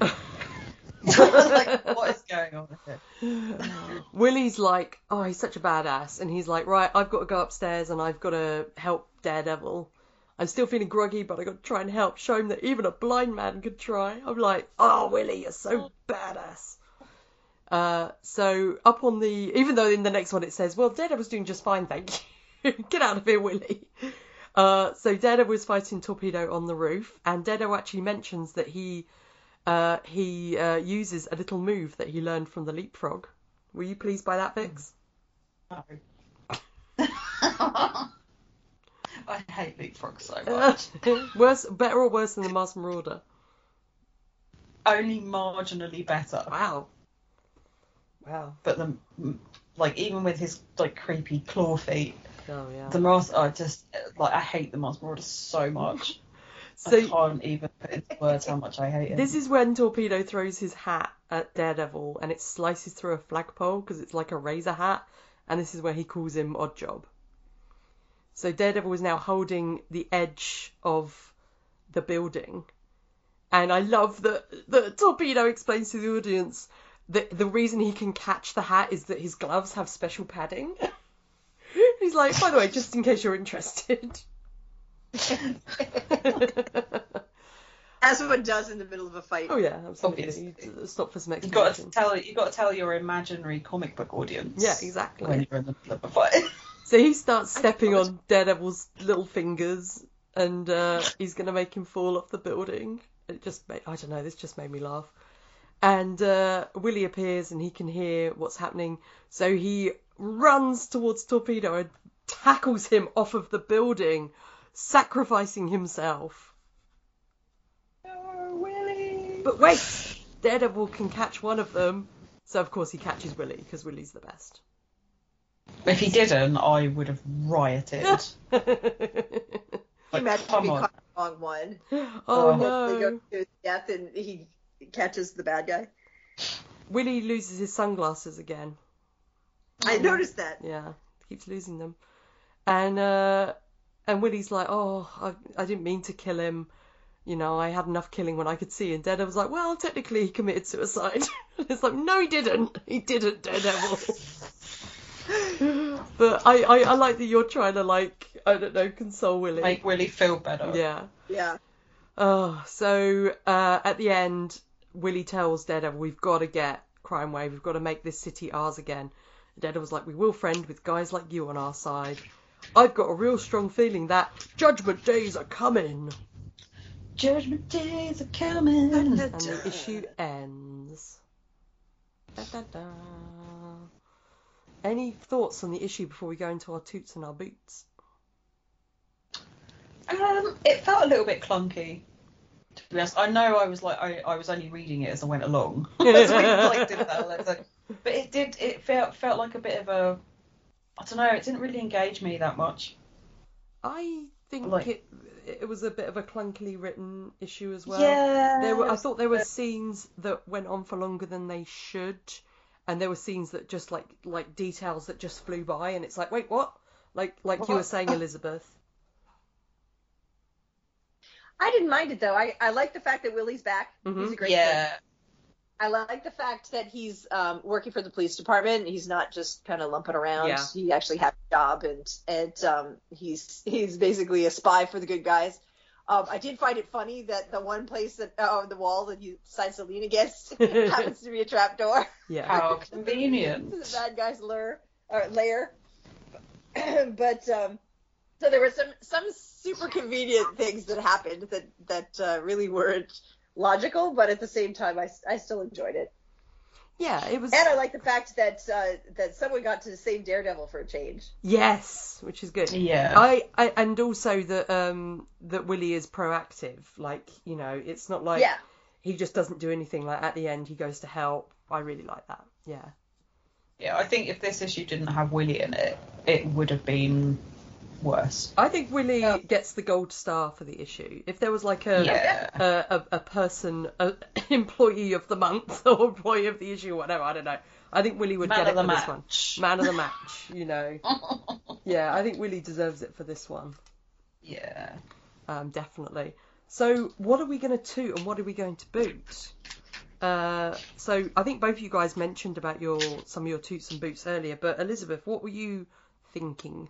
Like, what is going on here? Willie's like, oh, he's such a badass, and he's like, right, I've got to go upstairs and I've got to help Daredevil. I'm still feeling groggy, but I got to try and help. Show him that even a blind man could try. I'm like, oh, Willie, you're so badass. Uh, so up on the... Even though in the next one it says, well, Daredevil's doing just fine, thank you. Get out of here, Willie. Uh, so Daredevil was fighting Torpedo on the roof, and Daredevil actually mentions that he uh, he uh, uses a little move that he learned from the Leapfrog. Were you pleased by that, Vix? No. I hate Leapfrog so much. Uh, worse, better or worse than the Masked Marauder? Only marginally better. Wow. Wow. But the like, even with his like creepy claw feet. Oh yeah. The Masked, I just like I hate the Masked Marauder so much. So, I can't even put into words how much I hate him. This is when Torpedo throws his hat at Daredevil, and it slices through a flagpole because it's like a razor hat, and this is where he calls him Odd Job. So Daredevil was now holding the edge of the building. And I love that the Torpedo explains to the audience that the reason he can catch the hat is that his gloves have special padding. He's like, by the way, just in case you're interested. As one does in the middle of a fight. Oh, yeah, absolutely. Obviously. Stop for some explanation. You've got to tell, you've got to tell your imaginary comic book audience. Yeah, exactly. When you're in the middle of a fight. So he starts stepping on Daredevil's little fingers, and uh, he's going to make him fall off the building. It just made, I don't know, this just made me laugh. And uh, Willie appears, and he can hear what's happening. So he runs towards Torpedo and tackles him off of the building, sacrificing himself. No, Willie! But wait, Daredevil can catch one of them. So, of course, he catches Willie, because Willie's the best. If he didn't, I would have rioted. Like, imagine if he on. caught the wrong one. Oh, oh no. They go to his death and he catches the bad guy. Willie loses his sunglasses again. I um, noticed that. Yeah, keeps losing them. And uh, and Willie's like, oh, I, I didn't mean to kill him. You know, I had enough killing when I could see. And Daredevil was like, well, technically he committed suicide. It's like, no, he didn't. He didn't, Daredevil. But I, I, I like that you're trying to, like, I don't know, console Willie. Make Willie feel better. Yeah. Yeah. Oh, so uh, at the end, Willie tells Daredevil, we've got to get Crime Wave. We've got to make this city ours again. And Daredevil's like, we will, friend, with guys like you on our side. I've got a real strong feeling that Judgment Days are coming. Judgment Days are coming. And the issue ends. Da, da, da. Any thoughts on the issue before we go into our toots and our boots? Um, it felt a little bit clunky, to be honest. I know I was like I, I was only reading it as I went along. As we, like, did that, like, but it did it felt felt like a bit of a I don't know, it didn't really engage me that much. I think like, it it was a bit of a clunkily written issue as well. Yeah. There were I thought there were scenes that went on for longer than they should. And there were scenes that just like like details that just flew by, and it's like, wait, what? Like like what? You were saying, Elizabeth. I didn't mind it though. I, I like the fact that Willie's back. Mm-hmm. He's a great yeah. kid. I like the fact that he's um, working for the police department. He's not just kind of lumping around. Yeah. He actually has a job, and and um, he's he's basically a spy for the good guys. Um, I did find it funny that the one place that on uh, the wall that he decides to lean against happens to be a trap door. Yeah, how convenient. The bad guy's lure or lair. But um, so there were some, some super convenient things that happened that that uh, really weren't logical, but at the same time, I, I still enjoyed it. Yeah, it was. And I like the fact that uh, that someone got to the same Daredevil for a change. Yes, which is good. Yeah. I, I and also that um that Willie is proactive. Like, you know, it's not like yeah. he just doesn't do anything. Like at the end, he goes to help. I really like that. Yeah. Yeah, I think if this issue didn't have Willie in it, it would have been worse. I think Willie um, gets the gold star for the issue. If there was like a yeah. a, a, a person, a employee of the month or employee of the issue, whatever, I don't know. I think Willie would Man get it for match. this one. Man of the match, you know. Yeah, I think Willie deserves it for this one. Yeah. Um, definitely. So what are we going to toot and what are we going to boot? Uh, so I think both of you guys mentioned about your some of your toots and boots earlier, but Elizabeth, what were you thinking?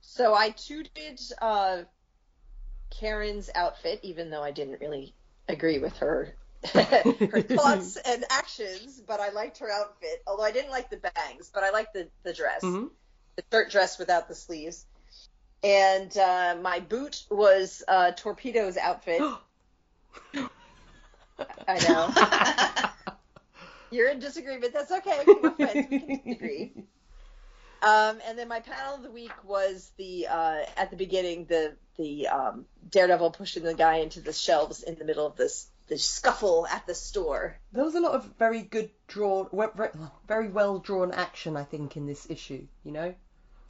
So I tooted uh, Karen's outfit, even though I didn't really agree with her her thoughts and actions, but I liked her outfit, although I didn't like the bangs, but I liked the, the dress, mm-hmm. the shirt dress without the sleeves. And uh, my boot was uh, Torpedo's outfit. I know. You're in disagreement. That's okay. We're friends. We can disagree. Um, and then my panel of the week was the uh, at the beginning the the um, Daredevil pushing the guy into the shelves in the middle of this the scuffle at the store. There was a lot of very good drawn, very well drawn action, I think, in this issue. You know,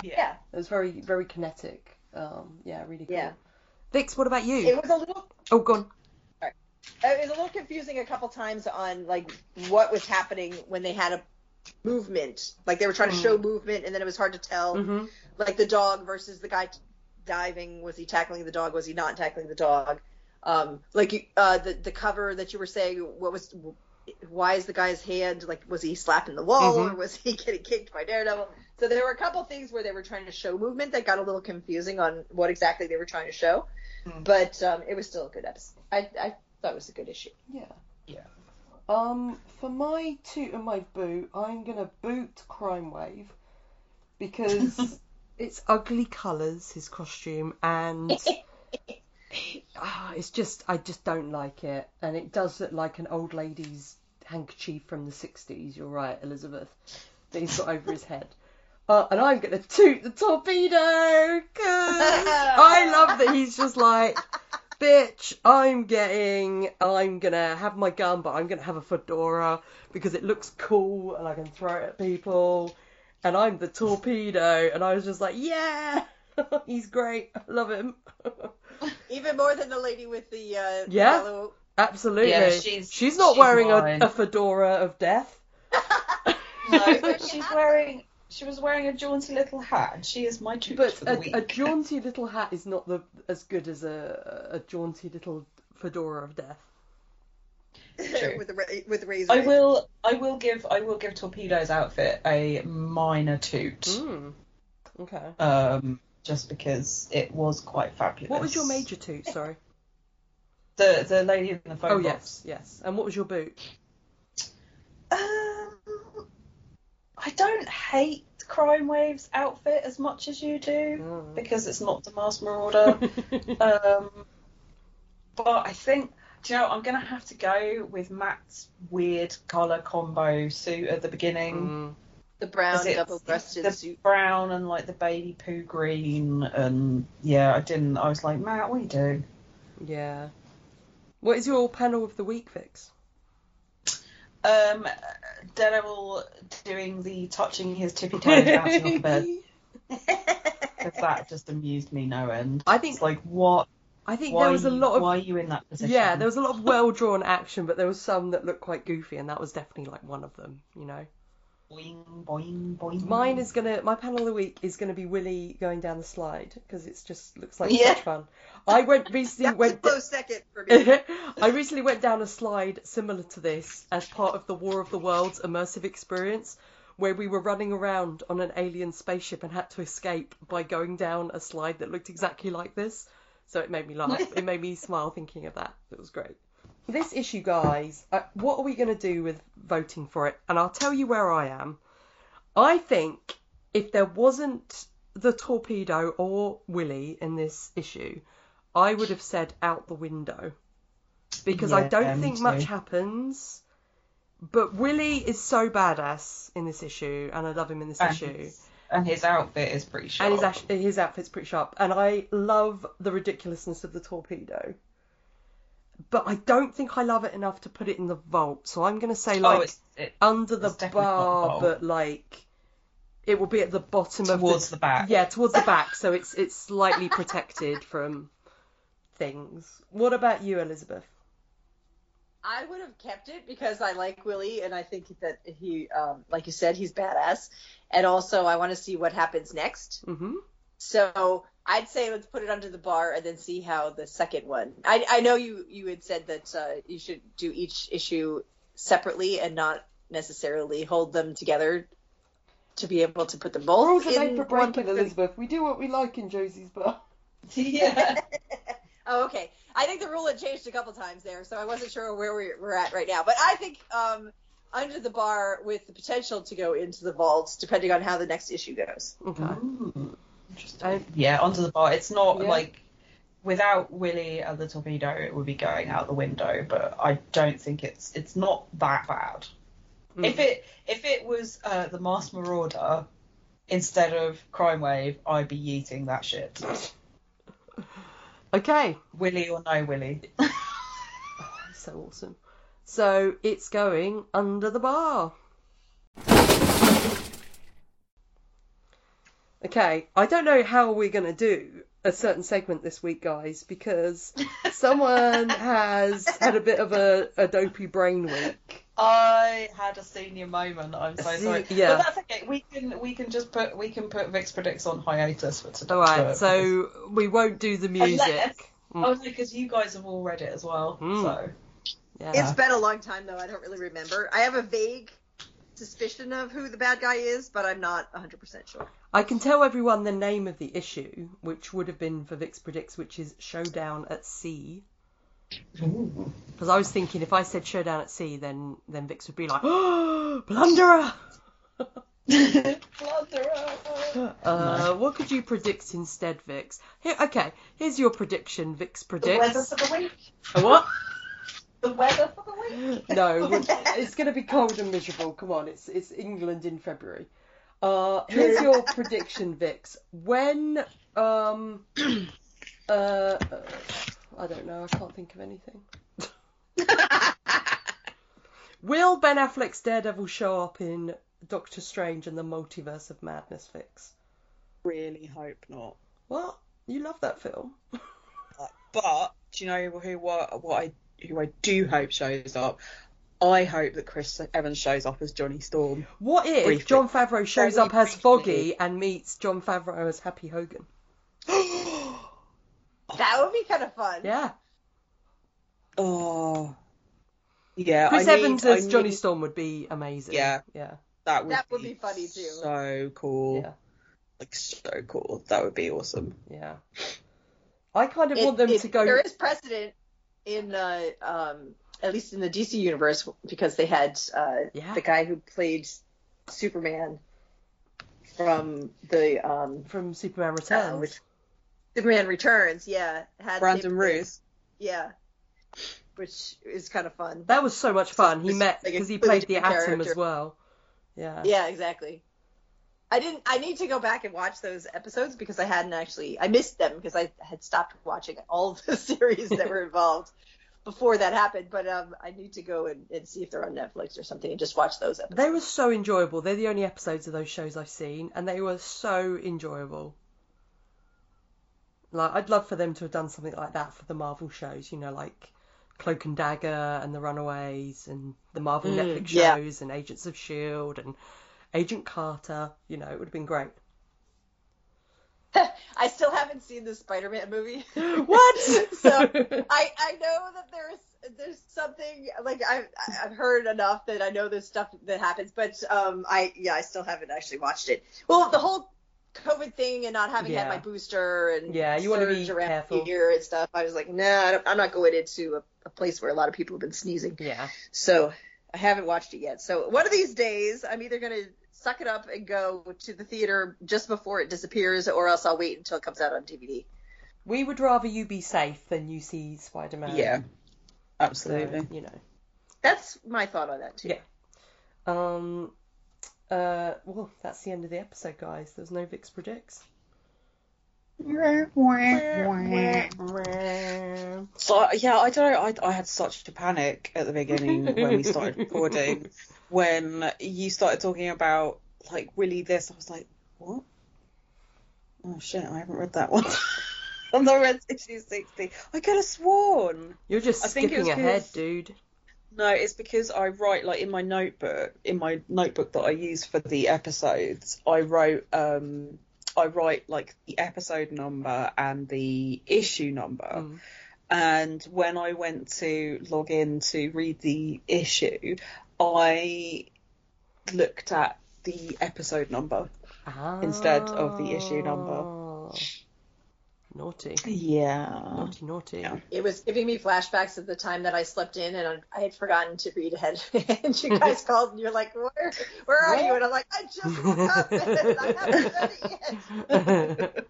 yeah, it was very very kinetic. Um, yeah, really cool. Yeah. Vix, what about you? It was a little. Oh, go on. Sorry. It was a little confusing a couple times on like what was happening when they had a. movement, like they were trying to show movement, and then it was hard to tell, mm-hmm. like the dog versus the guy t- diving. Was he tackling the dog? Was he not tackling the dog? Um, like uh, the the cover that you were saying, what was? Why is the guy's hand like? Was he slapping the wall, mm-hmm. or was he getting kicked by Daredevil? So there were a couple things where they were trying to show movement that got a little confusing on what exactly they were trying to show, mm-hmm. but um, it was still a good episode. I I thought it was a good issue. Yeah. Yeah. Um, for my toot and my boot, I'm going to boot Crime Wave because it's ugly colours, his costume, and uh, it's just, I just don't like it. And it does look like an old lady's handkerchief from the sixties, you're right, Elizabeth, that he's got over his head. Uh, and I'm going to toot the Torpedo because I love that he's just like... bitch, I'm getting, I'm gonna have my gun, but I'm gonna have a fedora because it looks cool and I can throw it at people. And I'm the Torpedo. And I was just like, yeah, he's great. I love him. Even more than the lady with the uh, yeah, yellow. Absolutely. Yeah, she's, she's not she's wearing a, a fedora of death. No, but she's wearing... She was wearing a jaunty little hat, and she is my toot but for the a, week. But a jaunty little hat is not the as good as a a jaunty little fedora of death. True. with the with razor. I will I will give I will give Torpedo's outfit a minor toot. Mm. Okay. Um, just because it was quite fabulous. What was your major toot? Sorry. the the lady in the phone oh, box. Oh yes, yes. And what was your boot? Um. I don't hate Crime Wave's outfit as much as you do, mm. because it's not the Masked Marauder. um, but I think, do you know, I'm going to have to go with Matt's weird colour combo suit at the beginning. Mm. The brown double-breasted the suit. The brown and, like, the baby poo green. And, yeah, I didn't. I was like, Matt, what are you doing? Yeah. What is your panel of the week, Vix? Um, Daredevil doing the touching his tippy toes out of the bed. Because that just amused me no end. I think it's like what. I think why, there was a lot of why are you in that position? Yeah, there was a lot of well drawn action, but there was some that looked quite goofy, and that was definitely like one of them. You know. Boing boing boing. Mine is gonna. My panel of the week is gonna be Willie going down the slide because it just looks like yeah. such fun. I went recently went close second for me. I recently went down a slide similar to this as part of the War of the Worlds immersive experience, where we were running around on an alien spaceship and had to escape by going down a slide that looked exactly like this. So it made me laugh. It made me smile thinking of that. It was great. This issue, guys, uh, what are we going to do with voting for it? And I'll tell you where I am. I think if there wasn't the Torpedo or Willie in this issue, I would have said out the window because yeah, I don't um, think too. much happens. But Willie is so badass in this issue, and I love him in this and issue. His, and his outfit is pretty sharp. And his, his outfit's pretty sharp. And I love the ridiculousness of the Torpedo. But I don't think I love it enough to put it in the vault. So I'm going to say, like, oh, it's, it, under the bar, but, like, it will be at the bottom towards of... Towards the back. Yeah, towards the back. So it's it's slightly protected from... things. What about you, Elizabeth? I would have kept it because I like Willie and I think that he, um, like you said, he's badass. And also I want to see what happens next. Mm-hmm. So I'd say let's put it under the bar and then see how the second one. I, I know you, you had said that uh, you should do each issue separately and not necessarily hold them together to be able to put them both in. We're also paper break with Elizabeth. We do what we like in Josie's bar. Yeah. Oh, okay. I think the rule had changed a couple times there, so I wasn't sure where we were at right now. But I think um, under the bar with the potential to go into the vaults, depending on how the next issue goes. Okay. Ooh, interesting. I, yeah, under the bar. It's not yeah. like without Willie and the Torpedo, it would be going out the window. But I don't think it's it's not that bad. Mm. If it if it was uh, the Masked Marauder instead of Crime Wave, I'd be yeeting that shit. Okay. Willie or no Willie. Oh, so awesome. So it's going under the bar. Okay, I don't know how we're going to do a certain segment this week, guys, because someone has had a bit of a, a dopey brain week. I had a senior moment. I'm so sorry. Yeah. But that's okay. We can we can just put we can put Vix Predicts on hiatus for today. All right. So we won't do the music. Unless, mm. Oh no, because you guys have all read it as well. Mm. So yeah. It's been a long time though. I don't really remember. I have a vague suspicion of who the bad guy is, but I'm not one hundred percent sure. I can tell everyone the name of the issue, which would have been for Vix Predicts, which is Showdown at Sea. Because I was thinking if I said Showdown at Sea, then then Vix would be like, oh, Blunderer! Blunderer! Uh, what could you predict instead, Vix? Here, okay, here's your prediction, Vix Predicts. The weather for the week. A what? The weather for the week. No, it's going to be cold and miserable. Come on, it's it's England in February. Uh, here's your prediction, Vix. When um uh. uh I don't know. I can't think of anything. Will Ben Affleck's Daredevil show up in Doctor Strange and the Multiverse of Madness fix? Really hope not. What? You love that film. But do you know who what, what I who I do hope shows up? I hope that Chris Evans shows up as Johnny Storm. What if briefly. Jon Favreau shows Very up as Foggy and meets Jon Favreau as Happy Hogan? That would be kind of fun. Yeah. Oh. Yeah. Chris I Evans need, as I Johnny need... Storm would be amazing. Yeah. Yeah. That would, that would be, be funny too. So cool. Yeah. Like so cool. That would be awesome. Yeah. I kind of it, want them it, to go. There is precedent in, uh, um, at least in the D C universe, because they had uh, yeah. the guy who played Superman from the um, from Superman Returns. Uh, which, Superman Returns, yeah. Had Brandon Routh. Yeah, which is kind of fun. That was so much fun. He met because he played the Atom as well. Yeah. Yeah, exactly. I didn't. I need to go back and watch those episodes because I hadn't actually. I missed them because I had stopped watching all of the series that were involved before that happened. But um, I need to go and, and see if they're on Netflix or something and just watch those episodes. They were so enjoyable. They're the only episodes of those shows I've seen, and they were so enjoyable. Like, I'd love for them to have done something like that for the Marvel shows. You know, like Cloak and Dagger and the Runaways and the Marvel mm, Netflix shows yeah. and Agents of Shield and Agent Carter, you know, it would have been great. I still haven't seen the Spider-Man movie. What? So I, I know that there's there's something like I've I've heard enough that I know there's stuff that happens, but um I yeah I still haven't actually watched it. Well, the whole COVID thing and not having yeah. had my booster and yeah, you want to be careful here and stuff. I was like, nah, I don't, I'm not going into a, a place where a lot of people have been sneezing. Yeah. So I haven't watched it yet. So one of these days, I'm either going to suck it up and go to the theater just before it disappears, or else I'll wait until it comes out on D V D. We would rather you be safe than you see Spider-Man. Yeah, absolutely. So, you know, that's my thought on that too. Yeah. Um. Uh. Well, that's the end of the episode, guys. There's no Vix Predicts. So yeah, I don't know. I I had such a panic at the beginning when we started recording. When you started talking about like Willie this, I was like, what? Oh shit! I haven't read that one. I've not read sixty sixty. I could have sworn. You're just I skipping think ahead, dude. No, it's because I write like in my notebook. In my notebook that I use for the episodes, I wrote. um I write like the episode number and the issue number. Mm. And when I went to log in to read the issue, I looked at the episode number ah. instead of the issue number. Naughty. Yeah. Naughty, naughty. Yeah. It was giving me flashbacks of the time that I slept in and I had forgotten to read ahead. And you guys called and you're like, where, where are what? you? And I'm like, I just woke up and I haven't read it yet.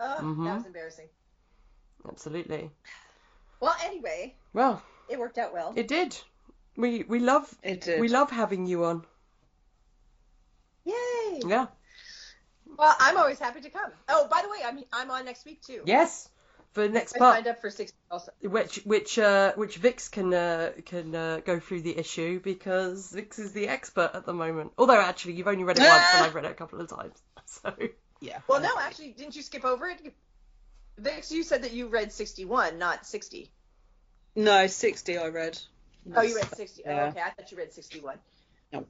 oh, mm-hmm. That was embarrassing. Absolutely. Well, anyway. Well. It worked out well. It did. We we love it did. We love having you on. Yay. Yeah. Well, I'm always happy to come. Oh, by the way, I'm I'm on next week too. Yes, for next I part. I signed up for six also. Which which uh, which Vix can uh, can uh, go through the issue because Vix is the expert at the moment. Although actually, you've only read it once, and I've read it a couple of times. So yeah. Well, no, actually, didn't you skip over it? Vix, you said that you read sixty-one, not sixty. No, sixty I read. Oh, you read sixty. Yeah. Oh, okay. I thought you read sixty-one. Nope.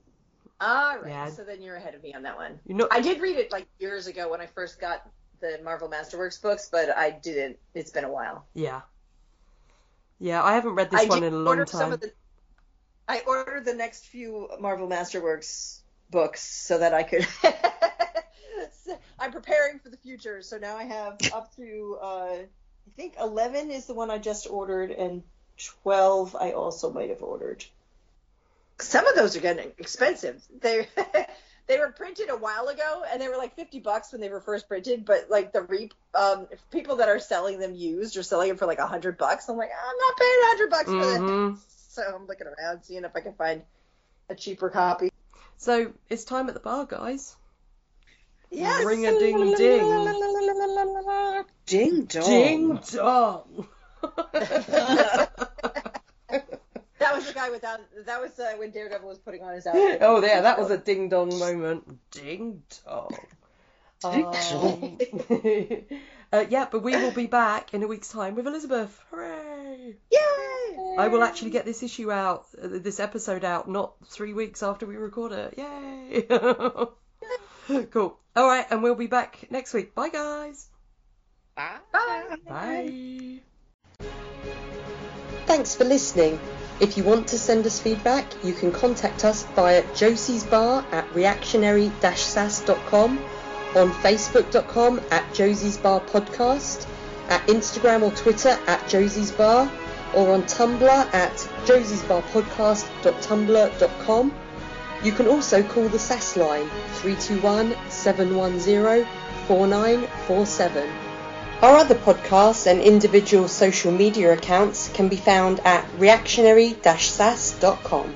All right, yeah. So then you're ahead of me on that one. You know, I did read it like years ago when I first got the Marvel Masterworks books, but I didn't. It's been a while. Yeah. Yeah, I haven't read this I one in a long time. Some of the, I ordered the next few Marvel Masterworks books so that I could. I'm preparing for the future, so now I have up through, uh, I think eleven is the one I just ordered, and twelve I also might have ordered. Some of those are getting expensive. They they were printed a while ago, and they were like fifty bucks when they were first printed. But like the re um, people that are selling them used are selling them for like a hundred bucks. I'm like, I'm not paying a hundred bucks mm-hmm. for that. So I'm looking around, seeing if I can find a cheaper copy. So it's time at the bar, guys. Yes. Ring a ding ding. Ding dong. Ding dong. That was the guy without. That was uh, when Daredevil was putting on his outfit. Oh yeah, that was a ding dong moment. Ding dong. Um, uh, yeah, but we will be back in a week's time with Elizabeth. Hooray! Yay! I will actually get this issue out, uh, this episode out, not three weeks after we record it. Yay! Cool. All right, and we'll be back next week. Bye, guys. Bye. Bye. Bye. Thanks for listening. If you want to send us feedback, you can contact us via Josie's Bar at reactionary dash sass dot com, on facebook dot com at Josie's Bar Podcast, at Instagram or Twitter at Josie's Bar, or on Tumblr at josies bar podcast dot tumblr dot com. You can also call the S A S line three two one, seven one zero, four nine four seven. Our other podcasts and individual social media accounts can be found at reactionary dash sass dot com.